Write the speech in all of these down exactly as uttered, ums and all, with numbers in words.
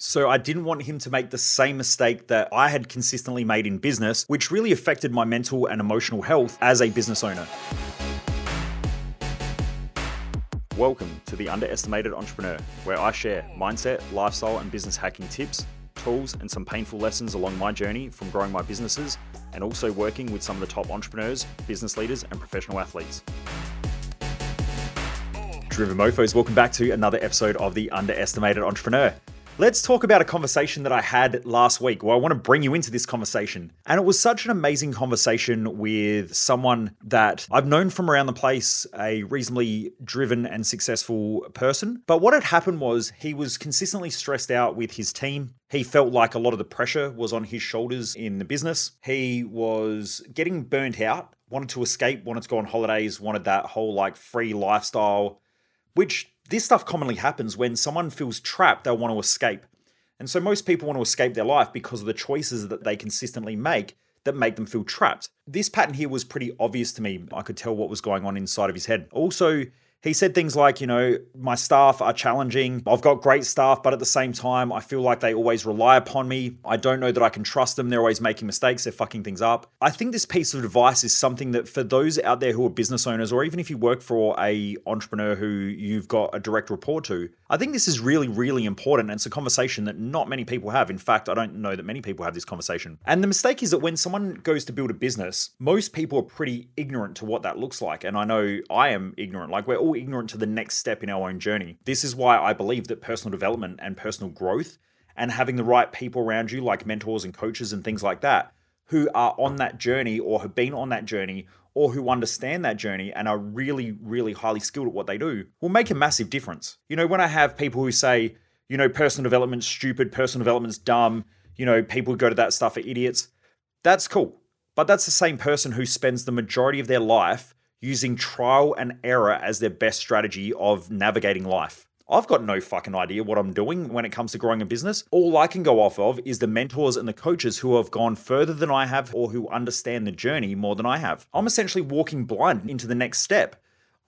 So I didn't want him to make the same mistake that I had consistently made in business, which really affected my mental and emotional health as a business owner. Welcome to The Underestimated Entrepreneur, where I share mindset, lifestyle, and business hacking tips, tools, and some painful lessons along my journey from growing my businesses and also working with some of the top entrepreneurs, business leaders, and professional athletes. Driven Mofos, welcome back to another episode of The Underestimated Entrepreneur. Let's talk about a conversation that I had last week. Well, I want to bring you into this conversation. And it was such an amazing conversation with someone that I've known from around the place, a reasonably driven and successful person. But what had happened was he was consistently stressed out with his team. He felt like a lot of the pressure was on his shoulders in the business. He was getting burnt out, wanted to escape, wanted to go on holidays, wanted that whole like free lifestyle, which this stuff commonly happens when someone feels trapped, they want to escape. And so most people want to escape their life because of the choices that they consistently make that make them feel trapped. This pattern here was pretty obvious to me. I could tell what was going on inside of his head. Also, he said things like, you know, my staff are challenging. I've got great staff, but at the same time, I feel like they always rely upon me. I don't know that I can trust them. They're always making mistakes. They're fucking things up. I think this piece of advice is something that for those out there who are business owners, or even if you work for a entrepreneur who you've got a direct report to, I think this is really, really important. And it's a conversation that not many people have. In fact, I don't know that many people have this conversation. And the mistake is that when someone goes to build a business, most people are pretty ignorant to what that looks like. And I know I am ignorant. Like, we're all ignorant to the next step in our own journey. This is why I believe that personal development and personal growth and having the right people around you, like mentors and coaches and things like that, who are on that journey or have been on that journey or who understand that journey and are really, really highly skilled at what they do, will make a massive difference. You know, when I have people who say, you know, personal development's stupid, personal development's dumb, you know, people who go to that stuff are idiots, that's cool. But that's the same person who spends the majority of their life using trial and error as their best strategy of navigating life. I've got no fucking idea what I'm doing when it comes to growing a business. All I can go off of is the mentors and the coaches who have gone further than I have or who understand the journey more than I have. I'm essentially walking blind into the next step.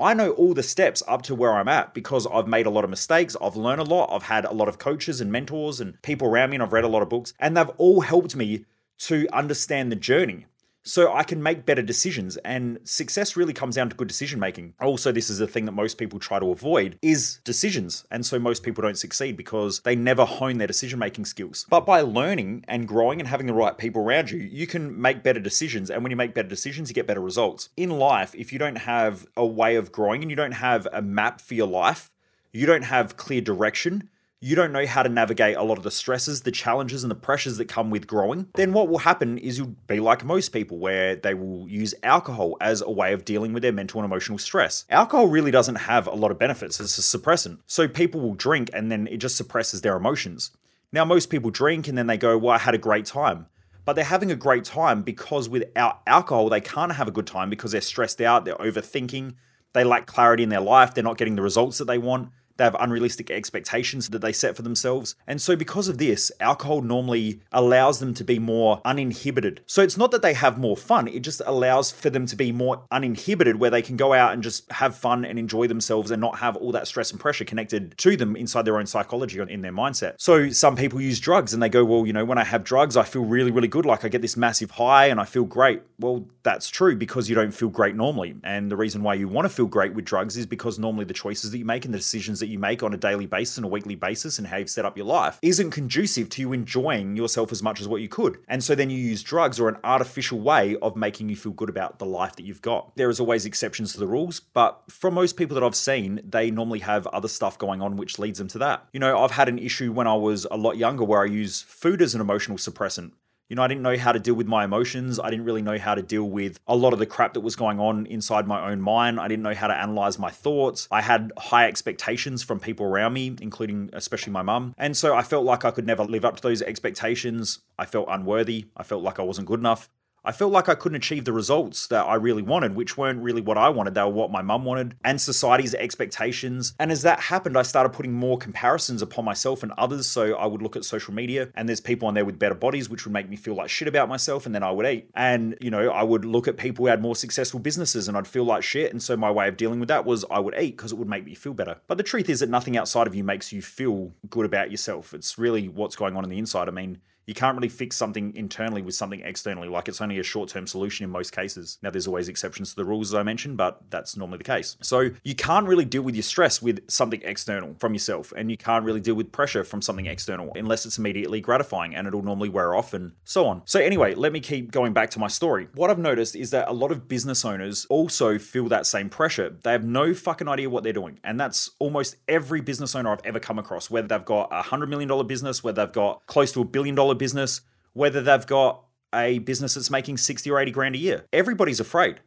I know all the steps up to where I'm at because I've made a lot of mistakes, I've learned a lot, I've had a lot of coaches and mentors and people around me, and I've read a lot of books, and they've all helped me to understand the journey. So I can make better decisions, and success really comes down to good decision making. Also, this is the thing that most people try to avoid is decisions. And so most people don't succeed because they never hone their decision making skills. But by learning and growing and having the right people around you, you can make better decisions. And when you make better decisions, you get better results. In life, if you don't have a way of growing and you don't have a map for your life, you don't have clear direction, you don't know how to navigate a lot of the stresses, the challenges, and the pressures that come with growing, then what will happen is you'll be like most people where they will use alcohol as a way of dealing with their mental and emotional stress. Alcohol really doesn't have a lot of benefits. It's a suppressant. So people will drink and then it just suppresses their emotions. Now, most people drink and then they go, well, I had a great time. But they're having a great time because without alcohol, they can't have a good time because they're stressed out, they're overthinking, they lack clarity in their life, they're not getting the results that they want. They have unrealistic expectations that they set for themselves. And so because of this, alcohol normally allows them to be more uninhibited. So it's not that they have more fun, it just allows for them to be more uninhibited where they can go out and just have fun and enjoy themselves and not have all that stress and pressure connected to them inside their own psychology and in their mindset. So some people use drugs and they go, well, you know, when I have drugs, I feel really, really good. Like I get this massive high and I feel great. Well, that's true because you don't feel great normally. And the reason why you want to feel great with drugs is because normally the choices that you make and the decisions that you make on a daily basis and a weekly basis and how you've set up your life isn't conducive to you enjoying yourself as much as what you could. And so then you use drugs or an artificial way of making you feel good about the life that you've got. There is always exceptions to the rules, but from most people that I've seen, they normally have other stuff going on which leads them to that. You know, I've had an issue when I was a lot younger where I used food as an emotional suppressant. You know, I didn't know how to deal with my emotions. I didn't really know how to deal with a lot of the crap that was going on inside my own mind. I didn't know how to analyze my thoughts. I had high expectations from people around me, including especially my mum. And so I felt like I could never live up to those expectations. I felt unworthy. I felt like I wasn't good enough. I felt like I couldn't achieve the results that I really wanted, which weren't really what I wanted. They were what my mum wanted and society's expectations. And as that happened, I started putting more comparisons upon myself and others. So I would look at social media and there's people on there with better bodies, which would make me feel like shit about myself. And then I would eat. And, you know, I would look at people who had more successful businesses and I'd feel like shit. And so my way of dealing with that was I would eat because it would make me feel better. But the truth is that nothing outside of you makes you feel good about yourself. It's really what's going on on the inside. I mean, you can't really fix something internally with something externally. Like, it's only a short-term solution in most cases. Now, there's always exceptions to the rules, as I mentioned, but that's normally the case. So you can't really deal with your stress with something external from yourself, and you can't really deal with pressure from something external unless it's immediately gratifying, and it'll normally wear off and so on. So anyway, let me keep going back to my story. What I've noticed is that a lot of business owners also feel that same pressure. They have no fucking idea what they're doing, and that's almost every business owner I've ever come across, whether they've got a one hundred million dollars business, whether they've got close to a billion dollar business, whether they've got a business that's making sixty or eighty grand a year. Everybody's afraid.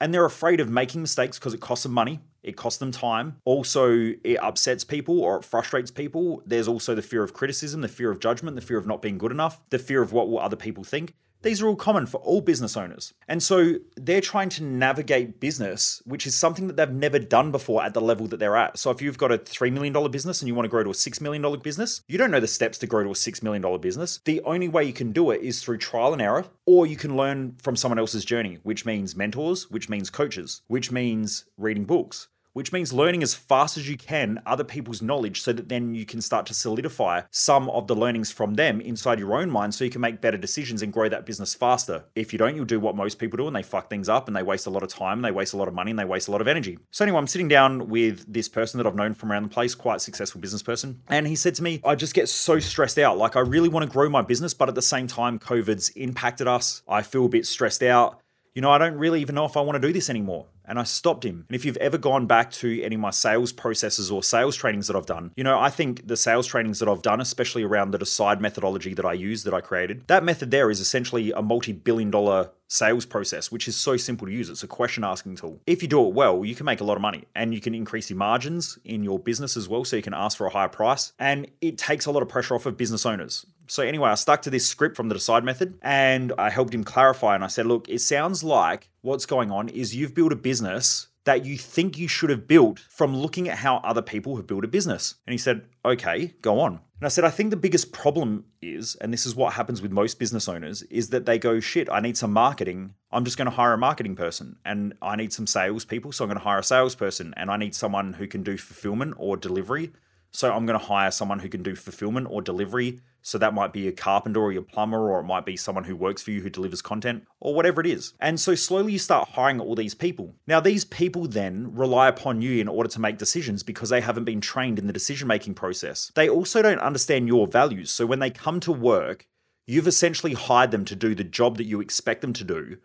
And they're afraid of making mistakes because it costs them money. It costs them time. Also, it upsets people or it frustrates people. There's also the fear of criticism, the fear of judgment, the fear of not being good enough, the fear of what will other people think. These are all common for all business owners. And so they're trying to navigate business, which is something that they've never done before at the level that they're at. So if you've got a three million dollars business and you want to grow to a six million dollars business, you don't know the steps to grow to a six million dollars business. The only way you can do it is through trial and error, or you can learn from someone else's journey, which means mentors, which means coaches, which means reading books, which means learning as fast as you can other people's knowledge so that then you can start to solidify some of the learnings from them inside your own mind so you can make better decisions and grow that business faster. If you don't, you'll do what most people do and they fuck things up and they waste a lot of time, and they waste a lot of money and they waste a lot of energy. So anyway, I'm sitting down with this person that I've known from around the place, quite successful business person. And he said to me, I just get so stressed out. Like, I really want to grow my business, but at the same time, COVID's impacted us. I feel a bit stressed out. You know, I don't really even know if I want to do this anymore. And I stopped him. And if you've ever gone back to any of my sales processes or sales trainings that I've done, you know, I think the sales trainings that I've done, especially around the Decide methodology that I use, that I created, that method there is essentially a multi-billion dollar sales process, which is so simple to use. It's a question asking tool. If you do it well, you can make a lot of money and you can increase your margins in your business as well. So you can ask for a higher price and it takes a lot of pressure off of business owners. So anyway, I stuck to this script from the Decide method and I helped him clarify. And I said, look, it sounds like what's going on is you've built a business that you think you should have built from looking at how other people have built a business. And he said, okay, go on. And I said, I think the biggest problem is, and this is what happens with most business owners, is that they go, shit, I need some marketing. I'm just going to hire a marketing person, and I need some salespeople. So I'm going to hire a salesperson, and I need someone who can do fulfillment or delivery. So I'm going to hire someone who can do fulfillment or delivery. So that might be a carpenter or your plumber, or it might be someone who works for you who delivers content or whatever it is. And so slowly you start hiring all these people. Now, these people then rely upon you in order to make decisions because they haven't been trained in the decision-making process. They also don't understand your values. So when they come to work, you've essentially hired them to do the job that you expect them to do,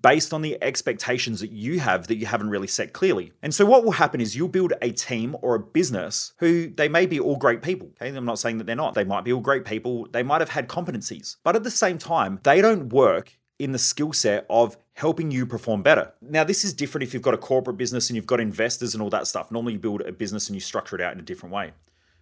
based on the expectations that you have that you haven't really set clearly. And so what will happen is you'll build a team or a business who they may be all great people. Okay, I'm not saying that they're not. They might be all great people. They might have had competencies, but at the same time, they don't work in the skill set of helping you perform better. Now, this is different if you've got a corporate business and you've got investors and all that stuff. Normally you build a business and you structure it out in a different way.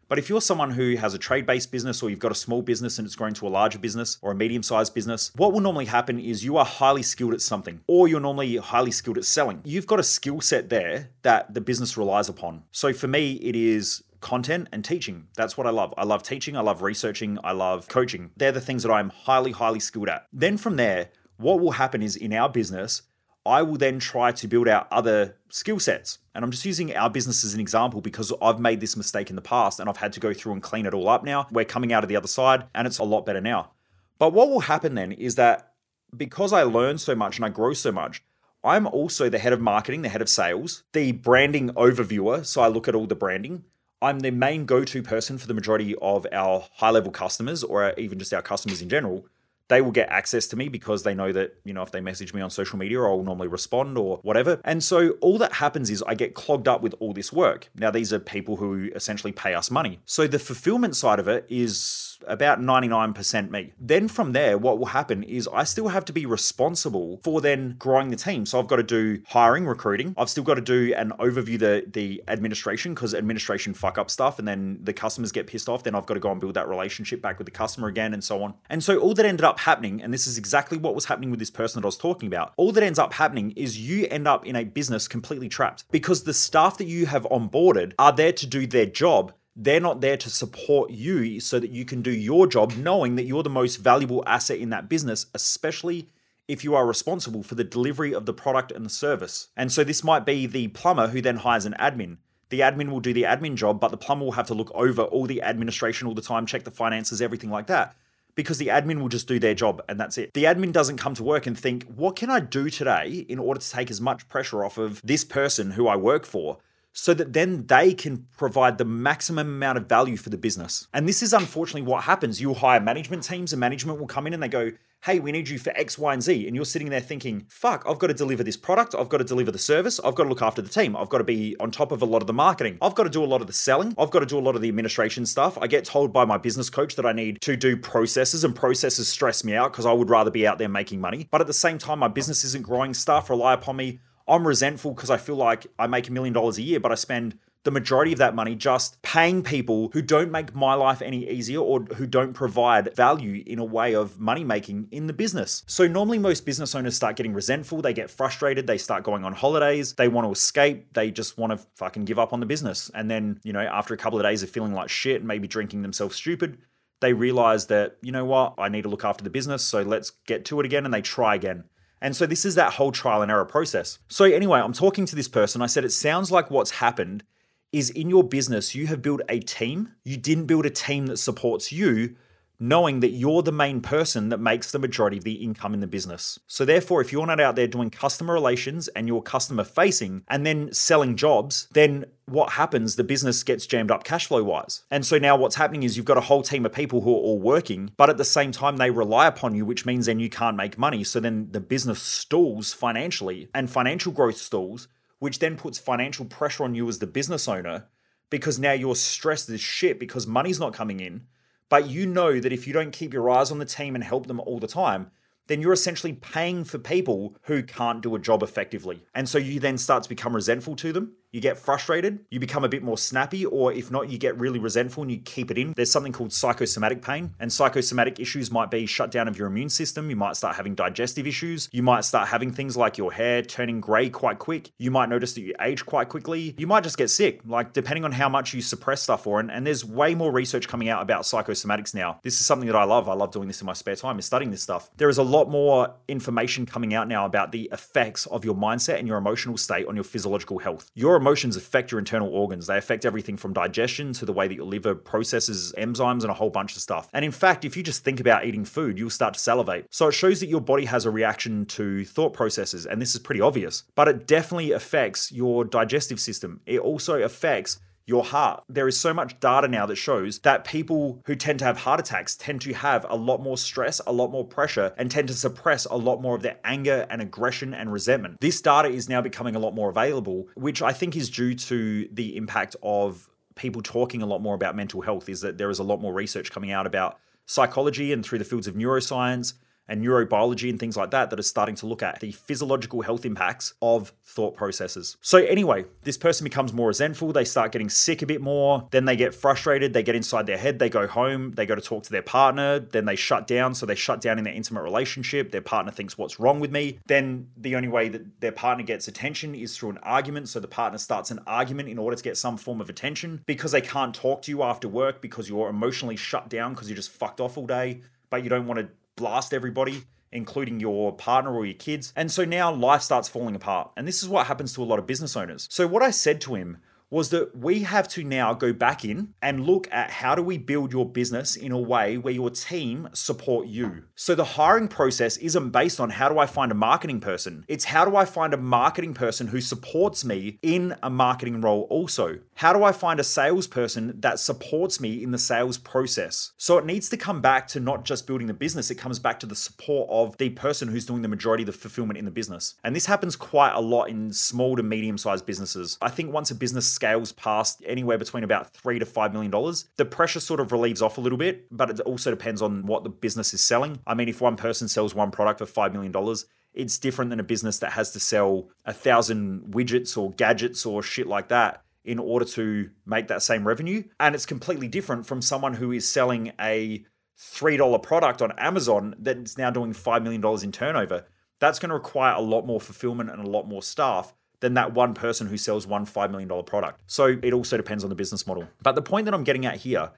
But if you're someone who has a trade-based business, or you've got a small business and it's grown to a larger business or a medium-sized business, what will normally happen is you are highly skilled at something, or you're normally highly skilled at selling. You've got a skill set there that the business relies upon. So for me, it is content and teaching. That's what I love. I love teaching. I love researching. I love coaching. They're the things that I'm highly, highly skilled at. Then from there, what will happen is in our business, I will then try to build out other skill sets. And I'm just using our business as an example because I've made this mistake in the past and I've had to go through and clean it all up now. We're coming out of the other side and it's a lot better now. But what will happen then is that because I learn so much and I grow so much, I'm also the head of marketing, the head of sales, the branding overviewer. So I look at all the branding. I'm the main go-to person for the majority of our high-level customers, or even just our customers in general. They will get access to me because they know that, you know, if they message me on social media, I'll normally respond or whatever. And so all that happens is I get clogged up with all this work. Now, these are people who essentially pay us money. So the fulfillment side of it is about ninety-nine percent me. Then from there, what will happen is I still have to be responsible for then growing the team. So I've got to do hiring, recruiting. I've still got to do and overview the, the administration, because administration fuck up stuff and then the customers get pissed off. Then I've got to go and build that relationship back with the customer again and so on. And so all that ended up happening, and this is exactly what was happening with this person that I was talking about, all that ends up happening is you end up in a business completely trapped, because the staff that you have onboarded are there to do their job. They're not there to support you so that you can do your job, knowing that you're the most valuable asset in that business, especially if you are responsible for the delivery of the product and the service. And so this might be the plumber who then hires an admin. The admin will do the admin job, but the plumber will have to look over all the administration all the time, check the finances, everything like that, because the admin will just do their job and that's it. The admin doesn't come to work and think, what can I do today in order to take as much pressure off of this person who I work for, so that then they can provide the maximum amount of value for the business. And this is unfortunately what happens. You'll hire management teams and management will come in and they go, hey, we need you for X, Y, and Z. And you're sitting there thinking, fuck, I've got to deliver this product. I've got to deliver the service. I've got to look after the team. I've got to be on top of a lot of the marketing. I've got to do a lot of the selling. I've got to do a lot of the administration stuff. I get told by my business coach that I need to do processes, and processes stress me out because I would rather be out there making money. But at the same time, my business isn't growing. Staff rely upon me. I'm resentful because I feel like I make a million dollars a year, but I spend the majority of that money just paying people who don't make my life any easier or who don't provide value in a way of money making in the business. So normally most business owners start getting resentful, they get frustrated, they start going on holidays, they want to escape, they just want to fucking give up on the business. And then, you know, after a couple of days of feeling like shit and maybe drinking themselves stupid, they realize that, you know what, I need to look after the business, so let's get to it again, and they try again. And so this is that whole trial and error process. So anyway, I'm talking to this person. I said, it sounds like what's happened is in your business, you have built a team. You didn't build a team that supports you, knowing that you're the main person that makes the majority of the income in the business. So therefore, if you're not out there doing customer relations and you're customer facing and then selling jobs, then what happens? The business gets jammed up cash flow wise. And so now what's happening is you've got a whole team of people who are all working, but at the same time, they rely upon you, which means then you can't make money. So then the business stalls financially, and financial growth stalls, which then puts financial pressure on you as the business owner, because now you're stressed as shit because money's not coming in. But you know that if you don't keep your eyes on the team and help them all the time, then you're essentially paying for people who can't do a job effectively. And so you then start to become resentful to them. You get frustrated, you become a bit more snappy, or if not, you get really resentful and you keep it in. There's something called psychosomatic pain, and psychosomatic issues might be shutdown of your immune system. You might start having digestive issues. You might start having things like your hair turning gray quite quick. You might notice that you age quite quickly. You might just get sick, like depending on how much you suppress stuff for. And, and there's way more research coming out about psychosomatics now. This is something that I love. I love doing this in my spare time, is studying this stuff. There is a lot more information coming out now about the effects of your mindset and your emotional state on your physiological health. Your emotions affect your internal organs. They affect everything from digestion to the way that your liver processes enzymes and a whole bunch of stuff. And in fact, if you just think about eating food, you'll start to salivate. So it shows that your body has a reaction to thought processes, and this is pretty obvious, but it definitely affects your digestive system. It also affects your heart. There is so much data now that shows that people who tend to have heart attacks tend to have a lot more stress, a lot more pressure, and tend to suppress a lot more of their anger and aggression and resentment. This data is now becoming a lot more available, which I think is due to the impact of people talking a lot more about mental health, is that there is a lot more research coming out about psychology and through the fields of neuroscience and neurobiology and things like that, that are starting to look at the physiological health impacts of thought processes. So anyway, this person becomes more resentful. They start getting sick a bit more. Then they get frustrated. They get inside their head. They go home. They go to talk to their partner. Then they shut down. So they shut down in their intimate relationship. Their partner thinks, what's wrong with me? Then the only way that their partner gets attention is through an argument. So the partner starts an argument in order to get some form of attention, because they can't talk to you after work because you're emotionally shut down because you're just fucked off all day, but you don't want to blast everybody, including your partner or your kids. And so now life starts falling apart. And this is what happens to a lot of business owners. So what I said to him was that we have to now go back in and look at how do we build your business in a way where your team support you. So the hiring process isn't based on how do I find a marketing person. It's how do I find a marketing person who supports me in a marketing role also? How do I find a salesperson that supports me in the sales process? So it needs to come back to not just building the business, it comes back to the support of the person who's doing the majority of the fulfillment in the business. And this happens quite a lot in small to medium-sized businesses. I think once a business scales past anywhere between about three to five million dollars, the pressure sort of relieves off a little bit, but it also depends on what the business is selling. I mean, if one person sells one product for five million dollars, it's different than a business that has to sell a thousand widgets or gadgets or shit like that in order to make that same revenue. And it's completely different from someone who is selling a three dollar product on Amazon that's now doing five million dollars in turnover. That's going to require a lot more fulfillment and a lot more staff than that one person who sells one five million dollars product. So it also depends on the business model. But the point that I'm getting at here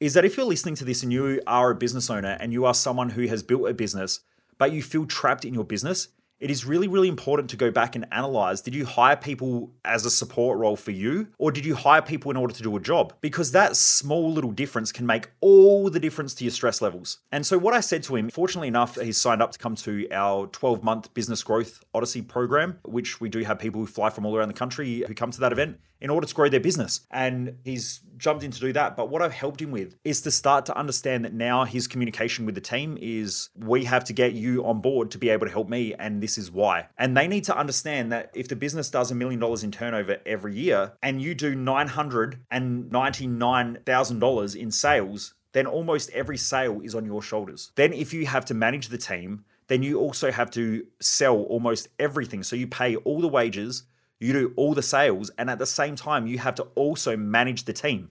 is that if you're listening to this and you are a business owner and you are someone who has built a business, but you feel trapped in your business, it is really, really important to go back and analyze, did you hire people as a support role for you, or did you hire people in order to do a job? Because that small little difference can make all the difference to your stress levels. And so what I said to him, fortunately enough, he's signed up to come to our twelve month business growth Odyssey program, which we do have people who fly from all around the country who come to that event in order to grow their business. And he's jumped in to do that. But what I've helped him with is to start to understand that now his communication with the team is, we have to get you on board to be able to help me. And this This is why. And they need to understand that if the business does a million dollars in turnover every year and you do nine hundred ninety-nine thousand dollars in sales, then almost every sale is on your shoulders. Then if you have to manage the team, then you also have to sell almost everything. So you pay all the wages, you do all the sales, and at the same time, you have to also manage the team.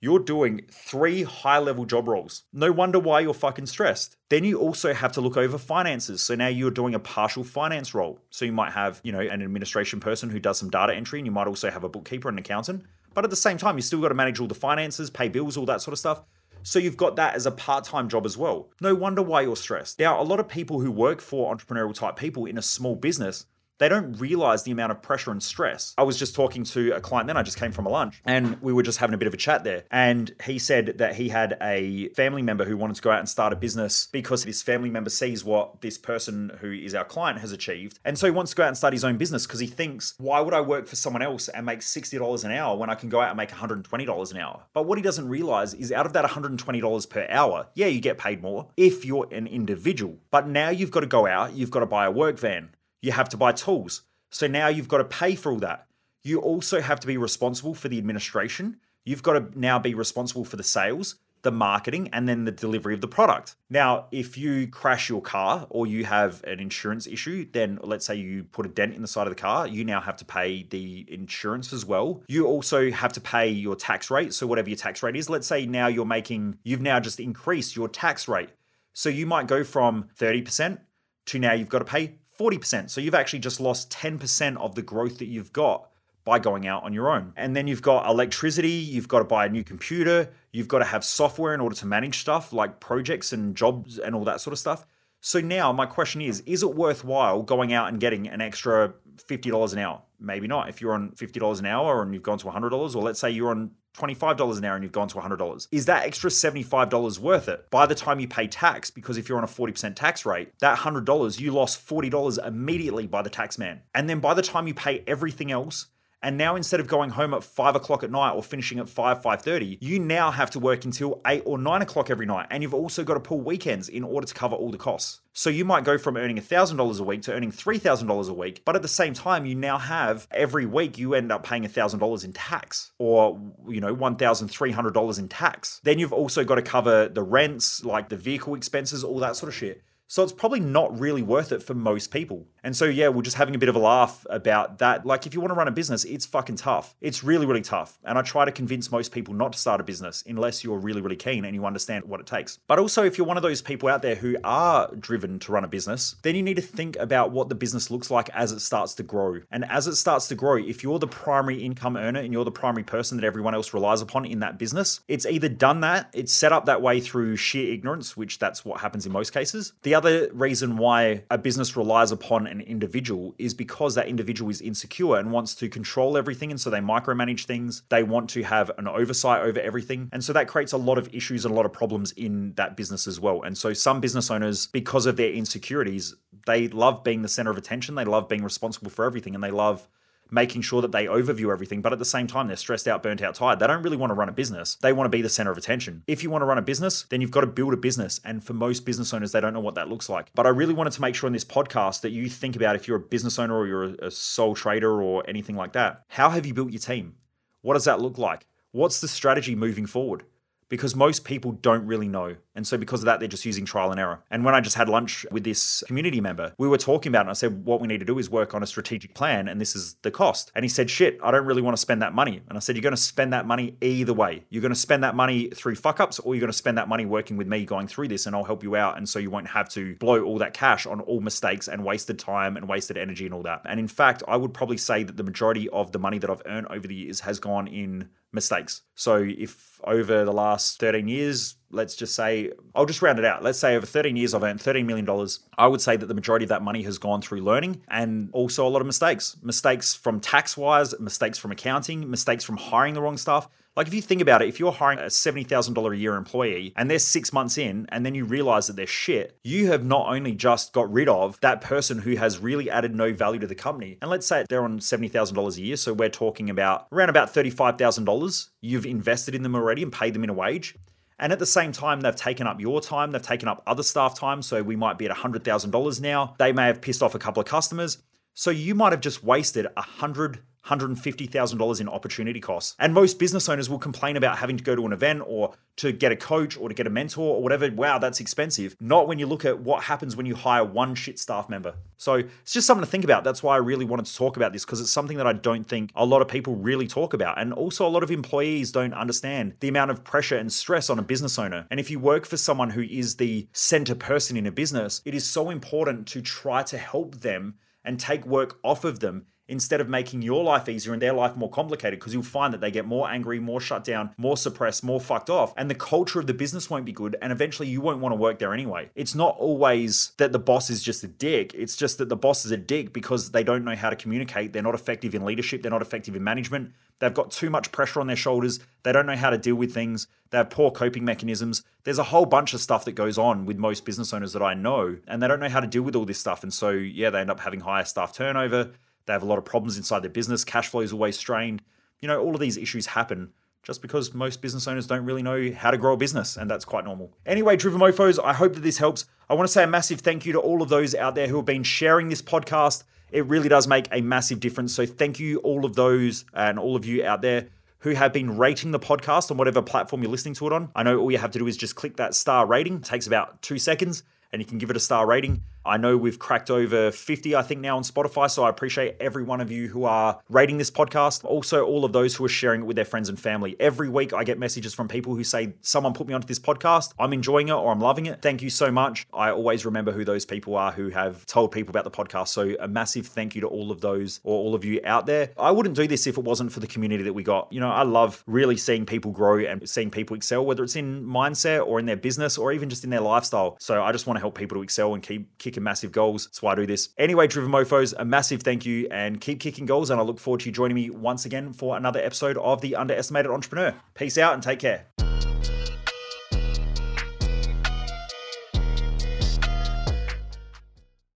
You're doing three high-level job roles. No wonder why you're fucking stressed. Then you also have to look over finances. So now you're doing a partial finance role. So you might have, you know, an administration person who does some data entry, and you might also have a bookkeeper and an accountant. But at the same time, you still got to manage all the finances, pay bills, all that sort of stuff. So you've got that as a part-time job as well. No wonder why you're stressed. Now, a lot of people who work for entrepreneurial type people in a small business, they don't realize the amount of pressure and stress. I was just talking to a client then, I just came from a lunch, and we were just having a bit of a chat there. And he said that he had a family member who wanted to go out and start a business because this family member sees what this person who is our client has achieved. And so he wants to go out and start his own business because he thinks, why would I work for someone else and make sixty dollars an hour when I can go out and make one hundred twenty dollars an hour? But what he doesn't realize is out of that one hundred twenty dollars per hour, yeah, you get paid more if you're an individual. But now you've got to go out, you've got to buy a work van. You have to buy tools. So now you've got to pay for all that. You also have to be responsible for the administration. You've got to now be responsible for the sales, the marketing, and then the delivery of the product. Now, if you crash your car or you have an insurance issue, then let's say you put a dent in the side of the car, you now have to pay the insurance as well. You also have to pay your tax rate. So whatever your tax rate is, let's say now you're making, you've now just increased your tax rate. So you might go from thirty percent to now you've got to pay forty percent. So you've actually just lost ten percent of the growth that you've got by going out on your own. And then you've got electricity, you've got to buy a new computer, you've got to have software in order to manage stuff like projects and jobs and all that sort of stuff. So now my question is, is it worthwhile going out and getting an extra fifty dollars an hour? Maybe not. If you're on fifty dollars an hour and you've gone to one hundred dollars, or let's say you're on twenty-five dollars an hour and you've gone to one hundred dollars. Is that extra seventy-five dollars worth it? By the time you pay tax, because if you're on a forty percent tax rate, that one hundred dollars, you lost forty dollars immediately by the tax man. And then by the time you pay everything else, and now instead of going home at five o'clock at night or finishing at five, five thirty, you now have to work until eight or nine o'clock every night. And you've also got to pull weekends in order to cover all the costs. So you might go from earning one thousand dollars a week to earning three thousand dollars a week. But at the same time, you now have every week you end up paying one thousand dollars in tax, or, you know, one thousand three hundred dollars in tax. Then you've also got to cover the rents, like the vehicle expenses, all that sort of shit. So it's probably not really worth it for most people. And so, yeah, we're just having a bit of a laugh about that. Like, if you want to run a business, it's fucking tough. It's really, really tough. And I try to convince most people not to start a business unless you're really, really keen and you understand what it takes. But also, if you're one of those people out there who are driven to run a business, then you need to think about what the business looks like as it starts to grow. And as it starts to grow, if you're the primary income earner and you're the primary person that everyone else relies upon in that business, it's either done that, it's set up that way through sheer ignorance, which that's what happens in most cases. The other reason why a business relies upon an individual is because that individual is insecure and wants to control everything. And so they micromanage things. They want to have an oversight over everything. And so that creates a lot of issues and a lot of problems in that business as well. And so some business owners, because of their insecurities, they love being the center of attention. They love being responsible for everything, and they love making sure that they overview everything. But at the same time, they're stressed out, burnt out, tired. They don't really want to run a business. They want to be the center of attention. If you want to run a business, then you've got to build a business. And for most business owners, they don't know what that looks like. But I really wanted to make sure in this podcast that you think about, if you're a business owner or you're a sole trader or anything like that, how have you built your team? What does that look like? What's the strategy moving forward? Because most people don't really know. And so because of that, they're just using trial and error. And when I just had lunch with this community member, we were talking about it. And I said, what we need to do is work on a strategic plan. And this is the cost. And he said, shit, I don't really want to spend that money. And I said, you're going to spend that money either way. You're going to spend that money through fuck ups, or you're going to spend that money working with me going through this, and I'll help you out. And so you won't have to blow all that cash on all mistakes and wasted time and wasted energy and all that. And in fact, I would probably say that the majority of the money that I've earned over the years has gone in mistakes. So if over the last thirteen years, let's just say, I'll just round it out. Let's say over thirteen years, I've earned thirteen million dollars. I would say that the majority of that money has gone through learning and also a lot of mistakes. Mistakes from tax-wise, mistakes from accounting, mistakes from hiring the wrong staff. Like if you think about it, if you're hiring a seventy thousand dollars a year employee and they're six months in and then you realize that they're shit, you have not only just got rid of that person who has really added no value to the company. And let's say they're on seventy thousand dollars a year. So we're talking about around about thirty-five thousand dollars you've invested in them already and paid them in a wage. And at the same time, they've taken up your time. They've taken up other staff time. So we might be at one hundred thousand dollars now. They may have pissed off a couple of customers. So you might have just wasted one hundred thousand dollars one hundred fifty thousand dollars in opportunity costs. And most business owners will complain about having to go to an event or to get a coach or to get a mentor or whatever. Wow, that's expensive. Not when you look at what happens when you hire one shit staff member. So it's just something to think about. That's why I really wanted to talk about this, because it's something that I don't think a lot of people really talk about. And also a lot of employees don't understand the amount of pressure and stress on a business owner. And if you work for someone who is the center person in a business, it is so important to try to help them and take work off of them, instead of making your life easier and their life more complicated, because you'll find that they get more angry, more shut down, more suppressed, more fucked off, and the culture of the business won't be good, and eventually you won't want to work there anyway. It's not always that the boss is just a dick, it's just that the boss is a dick because they don't know how to communicate, they're not effective in leadership, they're not effective in management, they've got too much pressure on their shoulders, they don't know how to deal with things, they have poor coping mechanisms. There's a whole bunch of stuff that goes on with most business owners that I know, and they don't know how to deal with all this stuff, and so yeah, they end up having higher staff turnover. They have a lot of problems inside their business. Cash flow is always strained. You know, all of these issues happen just because most business owners don't really know how to grow a business, and that's quite normal. Anyway, Driven Mofos, I hope that this helps. I want to say a massive thank you to all of those out there who have been sharing this podcast. It really does make a massive difference. So thank you all of those and all of you out there who have been rating the podcast on whatever platform you're listening to it on. I know all you have to do is just click that star rating. It takes about two seconds. And you can give it a star rating. I know we've cracked over fifty, I think now on Spotify. So I appreciate every one of you who are rating this podcast. Also, all of those who are sharing it with their friends and family. Every week I get messages from people who say, someone put me onto this podcast. I'm enjoying it, or I'm loving it. Thank you so much. I always remember who those people are who have told people about the podcast. So a massive thank you to all of those, or all of you out there. I wouldn't do this if it wasn't for the community that we got. You know, I love really seeing people grow and seeing people excel, whether it's in mindset or in their business or even just in their lifestyle. So I just want to help people to excel and keep kicking massive goals. That's why I do this. Anyway, Driven Mofos, a massive thank you and keep kicking goals. And I look forward to you joining me once again for another episode of The Underestimated Entrepreneur. Peace out and take care.